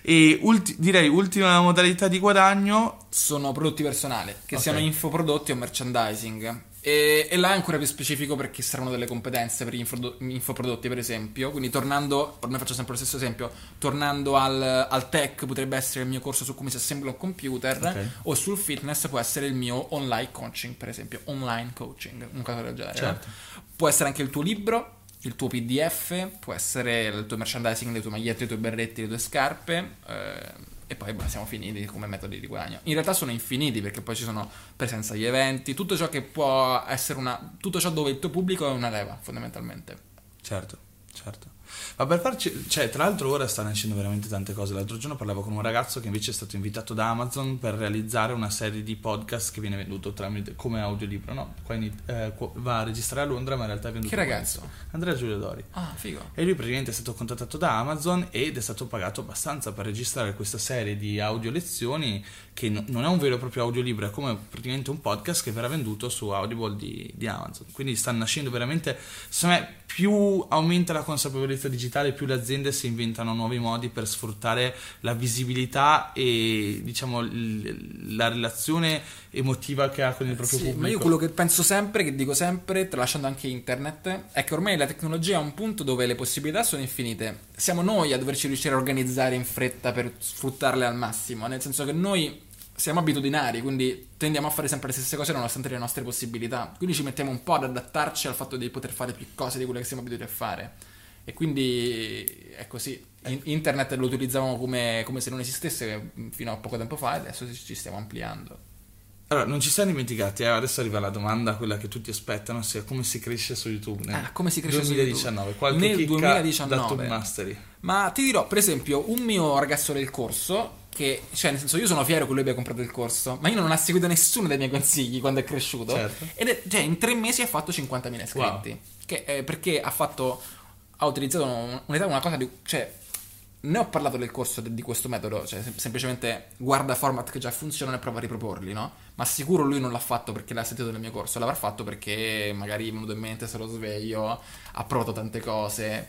E ulti- direi ultima modalità di guadagno sono prodotti personali, che okay. siano infoprodotti o merchandising, e, e là è ancora più specifico perché servono delle competenze per gli infro- infoprodotti, per esempio. Quindi tornando, ormai faccio sempre lo stesso esempio, tornando al, al tech, potrebbe essere il mio corso su come si assembla un computer, okay. o sul fitness può essere il mio online coaching, per esempio, online coaching, un caso del genere. Certo. Può essere anche il tuo libro, il tuo P D F, può essere il tuo merchandising, le tue magliette, i tuoi berretti, le tue scarpe, eh, e poi beh, siamo finiti come metodi di guadagno. In realtà sono infiniti, perché poi ci sono presenza agli eventi, tutto ciò che può essere una, tutto ciò dove il tuo pubblico è una leva, fondamentalmente. Certo, certo. Ma per farci, cioè, tra l'altro ora sta nascendo veramente tante cose. L'altro giorno parlavo con un ragazzo che invece è stato invitato da Amazon per realizzare una serie di podcast che viene venduto tramite come audiolibro, no? Qua in, eh, va a registrare a Londra, ma in realtà è venduto. Che ragazzo? Questo. Andrea Giulio Dori. Ah, figo. E lui praticamente è stato contattato da Amazon ed è stato pagato abbastanza per registrare questa serie di audio lezioni, che no, non è un vero e proprio audiolibro, è come praticamente un podcast che verrà venduto su Audible di, di Amazon. Quindi sta nascendo veramente, secondo me, più aumenta la consapevolezza digitale, più le aziende si inventano nuovi modi per sfruttare la visibilità e, diciamo, l- la relazione emotiva che ha con il proprio sì, pubblico. Ma io quello che penso sempre, che dico sempre, tralasciando anche internet, è che ormai la tecnologia è un punto dove le possibilità sono infinite. Siamo noi a doverci riuscire a organizzare in fretta per sfruttarle al massimo, nel senso che noi siamo abitudinari, quindi tendiamo a fare sempre le stesse cose nonostante le nostre possibilità, quindi ci mettiamo un po' ad adattarci al fatto di poter fare più cose di quelle che siamo abituati a fare. E quindi è così. Internet lo utilizzavamo come, come se non esistesse fino a poco tempo fa, e adesso ci stiamo ampliando. Allora, non ci siamo dimenticati, eh? Adesso arriva la domanda, quella che tutti aspettano, sia come si cresce su YouTube nel ah, come si cresce duemiladiciannove, su YouTube. Nel duemiladiciannove, qualche chicca da YouTube Mastery. Ma ti dirò, per esempio, un mio ragazzo del corso, che, cioè, nel senso, io sono fiero che lui abbia comprato il corso, ma io non ho seguito nessuno dei miei consigli quando è cresciuto, certo. ed è, cioè, in tre mesi ha fatto cinquantamila iscritti, wow. che, eh, perché ha fatto... ha utilizzato un'età, una cosa di... cioè, ne ho parlato del corso di, di questo metodo, cioè sem- semplicemente guarda format che già funzionano e prova a riproporli, no? Ma sicuro lui non l'ha fatto perché l'ha sentito nel mio corso, l'avrà fatto perché magari è venuto in mente, se lo sveglio, ha provato tante cose.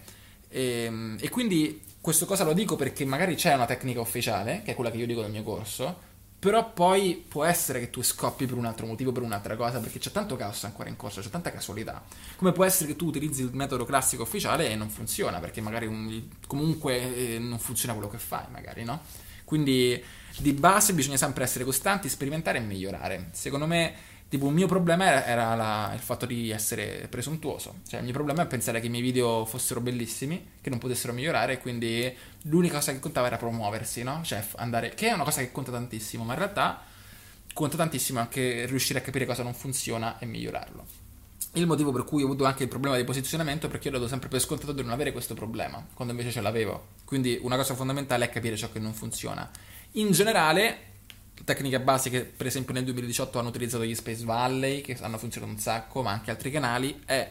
E, e quindi questa cosa lo dico perché magari c'è una tecnica ufficiale, che è quella che io dico nel mio corso, però poi può essere che tu scoppi per un altro motivo, per un'altra cosa, perché c'è tanto caos ancora in corso, c'è tanta casualità. Come può essere che tu utilizzi il metodo classico ufficiale e non funziona, perché magari un, comunque eh, non funziona quello che fai, magari, no? Quindi di base bisogna sempre essere costanti, sperimentare e migliorare. Secondo me, tipo, il mio problema era, era la, il fatto di essere presuntuoso. Cioè, il mio problema è pensare che i miei video fossero bellissimi, che non potessero migliorare, quindi l'unica cosa che contava era promuoversi, no? Cioè, andare, che è una cosa che conta tantissimo, ma in realtà conta tantissimo anche riuscire a capire cosa non funziona e migliorarlo. Il motivo per cui ho avuto anche il problema di posizionamento è perché io ho dato sempre per scontato di non avere questo problema, quando invece ce l'avevo. Quindi una cosa fondamentale è capire ciò che non funziona. In generale, tecniche basiche, per esempio nel duemiladiciotto hanno utilizzato gli Space Valley, che hanno funzionato un sacco, ma anche altri canali, è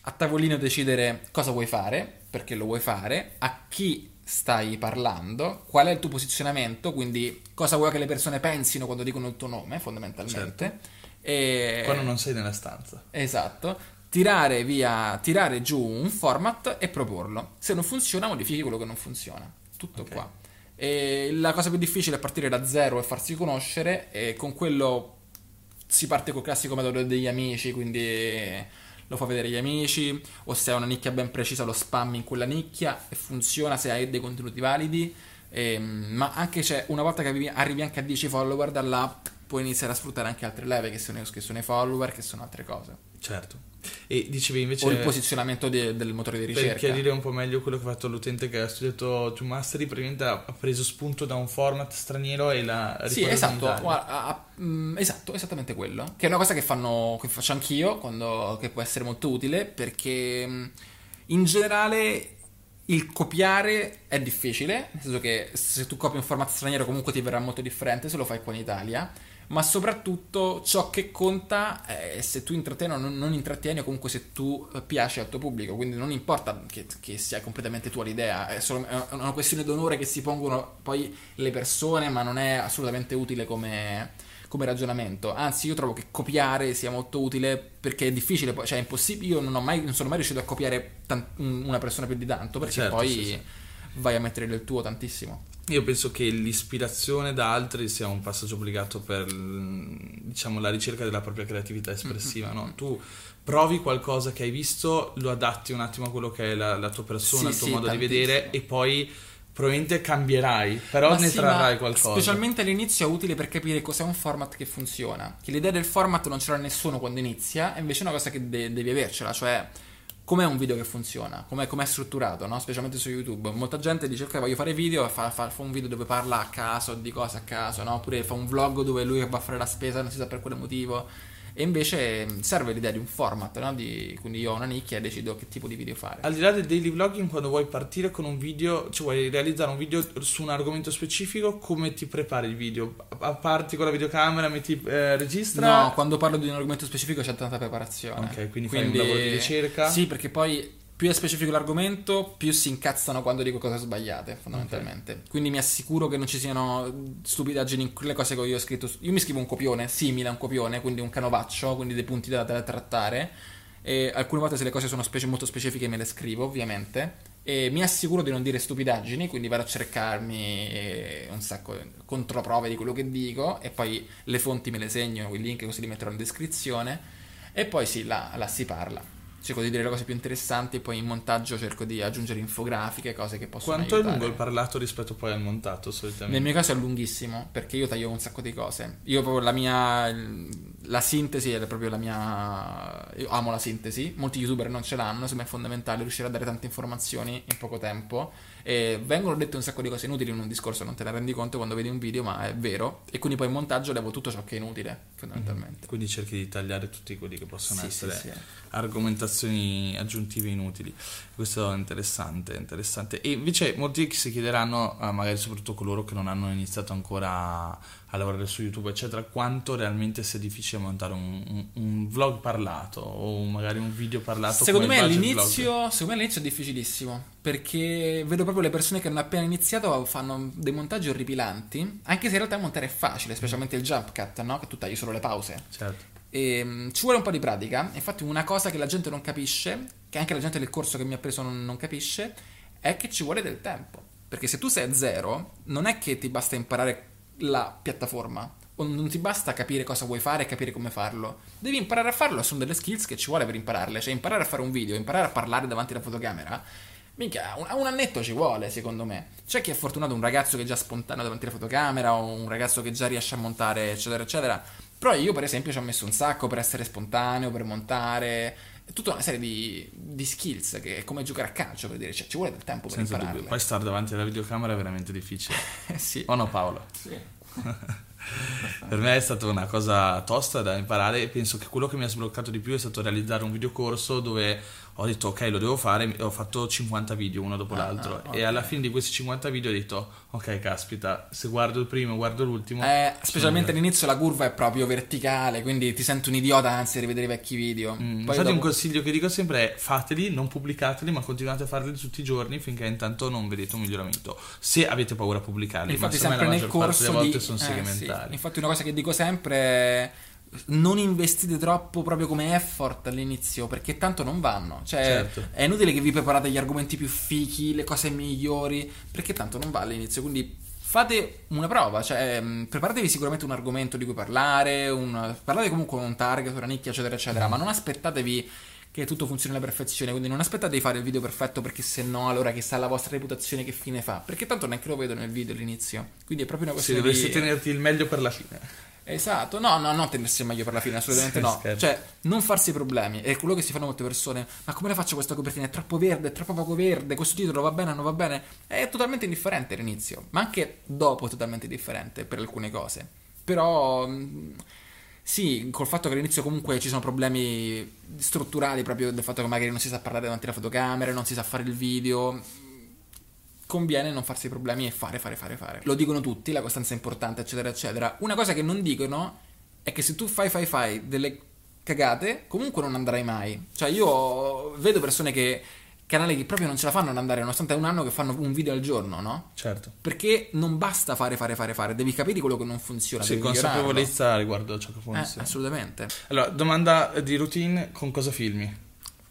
a tavolino decidere cosa vuoi fare, perché lo vuoi fare, a chi stai parlando, qual è il tuo posizionamento, quindi cosa vuoi che le persone pensino quando dicono il tuo nome, fondamentalmente. Certo. E... quando non sei nella stanza. Esatto. Tirare via, tirare giù un format e proporlo. Se non funziona, modifichi quello che non funziona. Tutto okay. qua. E la cosa più difficile è partire da zero e farsi conoscere, e con quello si parte col classico metodo degli amici, quindi lo fa vedere gli amici, o se hai una nicchia ben precisa lo spammi in quella nicchia e funziona se hai dei contenuti validi, e, ma anche c'è, una volta che arrivi, arrivi anche a dieci follower, da là puoi iniziare a sfruttare anche altre leve che sono, che sono i follower, che sono altre cose. Certo. E dicevi invece, o il posizionamento de, del motore di ricerca, per chiarire un po' meglio quello che ha fatto l'utente che ha studiato YouTube Mastery, praticamente ha preso spunto da un format straniero e l'ha riportato. Sì, esatto, a, a, mh, esatto, esattamente quello, che è una cosa che fanno, che faccio anch'io quando, che può essere molto utile, perché mh, in generale il copiare è difficile, nel senso che se tu copi un format straniero comunque ti verrà molto differente se lo fai qua in Italia, ma soprattutto ciò che conta è se tu intrattieni o non, non intrattieni, o comunque se tu piaci al tuo pubblico, quindi non importa che, che sia completamente tua l'idea, è, solo, è una questione d'onore che si pongono poi le persone, ma non è assolutamente utile come, come ragionamento. Anzi, io trovo che copiare sia molto utile perché è difficile, cioè è impossibile, io non, ho mai, non sono mai riuscito a copiare tant- una persona più di tanto, perché certo, poi sì, sì. vai a mettere del tuo tantissimo. Io penso che l'ispirazione da altri sia un passaggio obbligato per, diciamo, la ricerca della propria creatività espressiva, no? Tu provi qualcosa che hai visto, lo adatti un attimo a quello che è la, la tua persona, sì, il tuo sì, modo tantissimo. di vedere, e poi probabilmente cambierai, però ma ne sì, trarrai qualcosa. Specialmente all'inizio è utile per capire cos'è un format che funziona, che l'idea del format non ce l'ha nessuno quando inizia, è invece una cosa che de- devi avercela, cioè... com'è un video che funziona, com'è, com'è strutturato, no? Specialmente su YouTube. Molta gente dice: ok, voglio fare video, fa, fa, fa un video dove parla a caso di cose a caso, no? Oppure fa un vlog dove lui va a fare la spesa, non si sa per quale motivo. E invece serve l'idea di un format, no? Di, quindi io ho una nicchia e decido che tipo di video fare. Al di là del daily vlogging, quando vuoi partire con un video, cioè vuoi realizzare un video su un argomento specifico, come ti prepari il video? A parti con la videocamera, metti eh, registra? No, quando parlo di un argomento specifico c'è tanta preparazione. Ok, quindi, quindi fai un lavoro di ricerca? Sì, perché poi più è specifico l'argomento, più si incazzano quando dico cose sbagliate, fondamentalmente. Okay. Quindi mi assicuro che non ci siano stupidaggini in quelle cose che io ho scritto. Io mi scrivo un copione, simile a un copione, quindi un canovaccio, quindi dei punti da, da trattare. E alcune volte, se le cose sono specie, molto specifiche, me le scrivo, ovviamente. E mi assicuro di non dire stupidaggini, quindi vado a cercarmi un sacco di controprove di quello che dico, e poi le fonti me le segno, i link, così li metterò in descrizione. E poi sì, là, là si parla. Cerco di dire le cose più interessanti, e poi in montaggio cerco di aggiungere infografiche, cose che possono Quanto aiutare. È lungo il parlato rispetto poi al montato, solitamente? Nel mio caso è lunghissimo, perché io taglio un sacco di cose. Io proprio la mia... la sintesi è proprio la mia... io amo la sintesi, molti youtuber non ce l'hanno, insomma è fondamentale riuscire a dare tante informazioni in poco tempo. E vengono dette un sacco di cose inutili in un discorso, non te ne rendi conto quando vedi un video, ma è vero. E quindi poi in montaggio levo tutto ciò che è inutile, fondamentalmente. Mm-hmm. Quindi cerchi di tagliare tutti quelli che possono sì, essere sì, sì. argomentazioni aggiuntive inutili. Questo è interessante, interessante. E invece molti si chiederanno, magari soprattutto coloro che non hanno iniziato ancora a lavorare su YouTube, eccetera, quanto realmente sia difficile montare un, un, un vlog parlato, o magari un video parlato. Secondo me all'inizio, secondo me all'inizio è difficilissimo, perché vedo proprio le persone che hanno appena iniziato fanno dei montaggi orripilanti, anche se in realtà montare è facile, specialmente il jump cut, no? Che tu tagli solo le pause. Certo. E ci vuole un po' di pratica. Infatti una cosa che la gente non capisce, che anche la gente del corso che mi ha preso non, non capisce, è che ci vuole del tempo, perché se tu sei a zero non è che ti basta imparare la piattaforma, o non ti basta capire cosa vuoi fare e capire come farlo, devi imparare a farlo. Sono delle skills che ci vuole per impararle, cioè imparare a fare un video, imparare a parlare davanti alla fotocamera. Minchia, un, un annetto ci vuole, secondo me. C'è chi è fortunato, un ragazzo che è già spontaneo davanti alla fotocamera, o un ragazzo che già riesce a montare, eccetera eccetera. Però io per esempio ci ho messo un sacco per essere spontaneo, per montare, tutta una serie di, di skills che è come giocare a calcio, per dire, cioè ci vuole del tempo per impararle. Senza dubbio. Poi stare davanti alla videocamera è veramente difficile. Sì. O no, Paolo? Sì. Per me è stata una cosa tosta da imparare, e penso che quello che mi ha sbloccato di più è stato realizzare un videocorso dove ho detto ok, lo devo fare, ho fatto cinquanta video uno dopo ah, l'altro, ah, okay. E alla fine di questi cinquanta video ho detto ok, caspita, se guardo il primo e guardo l'ultimo eh, specialmente sono... all'inizio la curva è proprio verticale, quindi ti sento un idiota anzi rivedere i vecchi video. mm, Poi dopo... un consiglio che dico sempre è fateli, non pubblicateli, ma continuate a farli tutti i giorni finché intanto non vedete un miglioramento, se avete paura a pubblicarli. Infatti, ma sempre nel corso di... volte sono segmentali. Eh, sì. Infatti una cosa che dico sempre è non investite troppo proprio come effort all'inizio, perché tanto non vanno, cioè certo. È inutile che vi preparate gli argomenti più fichi, le cose migliori, perché tanto non va all'inizio. Quindi fate una prova, cioè preparatevi sicuramente un argomento di cui parlare, un... parlate comunque con un target, una nicchia, eccetera eccetera, mm. ma non aspettatevi che tutto funzioni alla perfezione, quindi non aspettate di fare il video perfetto, perché se no allora chissà la vostra reputazione che fine fa, perché tanto neanche lo vedo nel video all'inizio, quindi è proprio una questione di... Se dovresti tenerti il meglio per la fine. Esatto, no, no, non tenersi il meglio per la fine, assolutamente sì, no, scherzo. Cioè non farsi problemi, è quello che si fanno molte persone. Ma come la faccio questa copertina? È troppo verde, è troppo poco verde, questo titolo va bene, non va bene? È totalmente indifferente all'inizio, ma anche dopo è totalmente differente per alcune cose. Però sì, col fatto che all'inizio comunque ci sono problemi strutturali, proprio del fatto che magari non si sa parlare davanti alla fotocamera, non si sa fare il video, conviene non farsi problemi e fare, fare, fare, fare. Lo dicono tutti, la costanza è importante, eccetera, eccetera. Una cosa che non dicono è che se tu fai, fai, fai delle cagate, comunque non andrai mai. Cioè io vedo persone che, canali che proprio non ce la fanno ad andare, nonostante è un anno che fanno un video al giorno, no? Certo. Perché non basta fare, fare, fare, fare, devi capire quello che non funziona. Sì, consapevolezza riguardo a ciò che funziona. Eh, assolutamente. Allora, domanda di routine, con cosa filmi?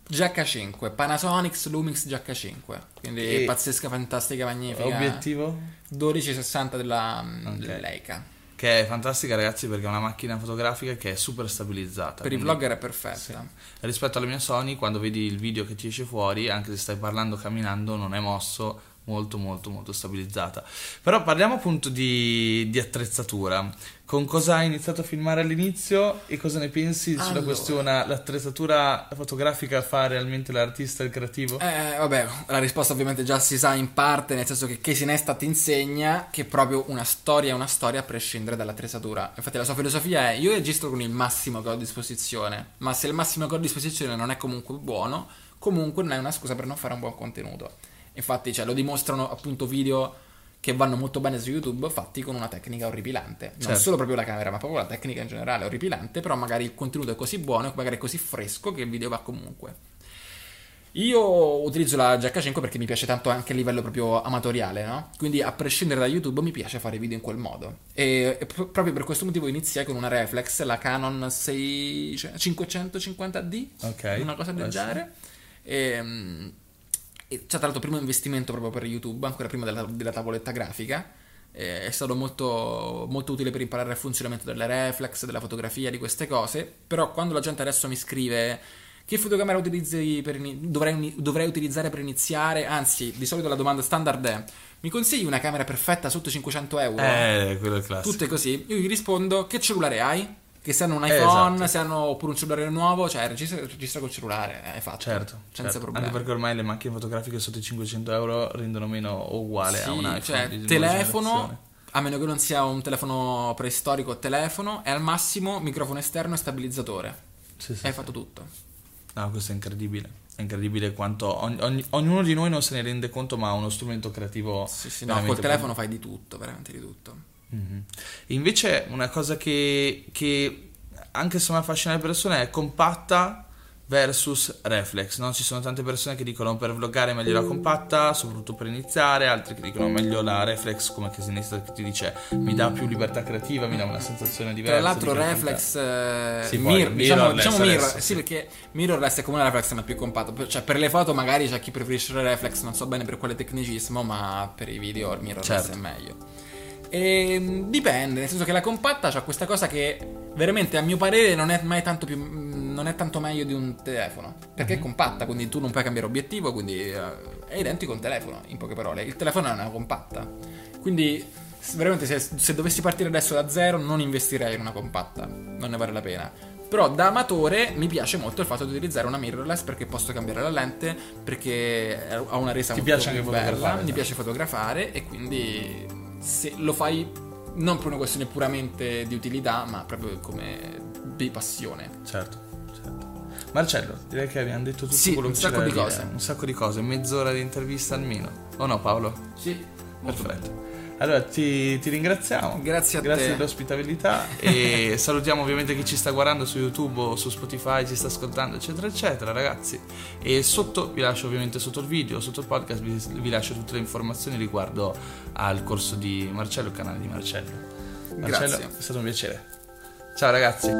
G H cinque, Panasonic Lumix G H cinque, quindi e pazzesca, fantastica, magnifica. Obiettivo? dodici sessanta della, okay, della Leica, che è fantastica ragazzi, perché è una macchina fotografica che è super stabilizzata, per i vlogger è perfetta. Sì. Rispetto alla mia Sony, quando vedi il video che ti esce fuori, anche se stai parlando camminando, non è mosso, molto molto molto stabilizzata. Però parliamo appunto di, di attrezzatura. Con cosa hai iniziato a filmare all'inizio e cosa ne pensi sulla allora. questione l'attrezzatura fotografica fa realmente l'artista, il creativo? Eh, vabbè, la risposta ovviamente già si sa in parte, nel senso che Casey Neistat ti insegna che proprio una storia è una storia a prescindere dall'attrezzatura. Infatti la sua filosofia è: io registro con il massimo che ho a disposizione, ma se il massimo che ho a disposizione non è comunque buono, comunque non è una scusa per non fare un buon contenuto. Infatti, cioè, lo dimostrano appunto video che vanno molto bene su YouTube, fatti con una tecnica orripilante. Non certo. solo proprio la camera, ma proprio la tecnica in generale è orripilante, però magari il contenuto è così buono, magari è così fresco che il video va comunque. Io utilizzo la G H cinque perché mi piace tanto anche a livello proprio amatoriale, no? Quindi a prescindere da YouTube mi piace fare video in quel modo. E, e pro- proprio per questo motivo iniziai con una reflex, la Canon cinquecentocinquanta D, okay, una cosa del genere. E... C'è tra l'altro primo investimento proprio per YouTube, ancora prima della, della tavoletta grafica. Eh, è stato molto, molto utile per imparare il funzionamento delle reflex, della fotografia, di queste cose. Però quando la gente adesso mi scrive che fotocamera utilizzi per in... dovrei, dovrei utilizzare per iniziare, anzi di solito la domanda standard è: mi consigli una camera perfetta sotto cinquecento euro? Eh, quello è il classico. Tutte così. Io gli rispondo: che cellulare hai? Che se hanno un iPhone, eh, esatto. se hanno oppure un cellulare nuovo, cioè registra, registra col cellulare, è fatto, certo, senza certo. problemi. Anche perché ormai le macchine fotografiche sotto i cinquecento euro rendono meno o uguale sì, a un iPhone. Cioè, di telefono, a meno che non sia un telefono preistorico, telefono, e al massimo microfono esterno e stabilizzatore. Sì, sì, hai sì. fatto tutto. No, questo è incredibile. È incredibile quanto ogni, ogni, ognuno di noi non se ne rende conto, ma ha uno strumento creativo. Sì, sì, no, col telefono fai di tutto, veramente di tutto. Mm-hmm. Invece una cosa che, che anche se mi affascina le persone è compatta versus reflex, no? Ci sono tante persone che dicono per vloggare meglio la compatta, soprattutto per iniziare, altri che dicono meglio la reflex, come che sinistra che ti dice mi dà più libertà creativa, mi dà una sensazione diversa. Tra l'altro di reflex eh, sì, mir- mirrorless, diciamo, diciamo mirror, sì, sì, perché mirrorless è come una reflex ma più compatta, cioè per le foto magari c'è chi preferisce la reflex, non so bene per quale tecnicismo, ma per i video il mirrorless certo. è meglio. E dipende, nel senso che la compatta c'ha questa cosa che veramente a mio parere non è mai tanto più non è tanto meglio di un telefono, perché mm-hmm. è compatta, quindi tu non puoi cambiare obiettivo, quindi è identico a un telefono, in poche parole. Il telefono è una compatta, quindi veramente se, se dovessi partire adesso da zero non investirei in una compatta, non ne vale la pena. Però da amatore mi piace molto il fatto di utilizzare una mirrorless, perché posso cambiare la lente, perché ha una resa molto bella, mi piace fotografare e quindi... Se lo fai non per una questione puramente di utilità, ma proprio come di passione. Certo, certo. Marcello, direi che abbiamo detto tutto sì, quello che c'era da dire. Un sacco di cose, mezz'ora di intervista almeno. O no, Paolo? Sì, molto perfetto. Bene. Allora ti, ti ringraziamo. Grazie a Grazie te. Grazie dell'ospitabilità. E salutiamo ovviamente chi ci sta guardando su YouTube o su Spotify, ci sta ascoltando, eccetera, eccetera, ragazzi. E sotto vi lascio ovviamente sotto il video, sotto il podcast, vi, vi lascio tutte le informazioni riguardo al corso di Marcello, il canale di Marcello. Marcello, Grazie. È stato un piacere. Ciao ragazzi.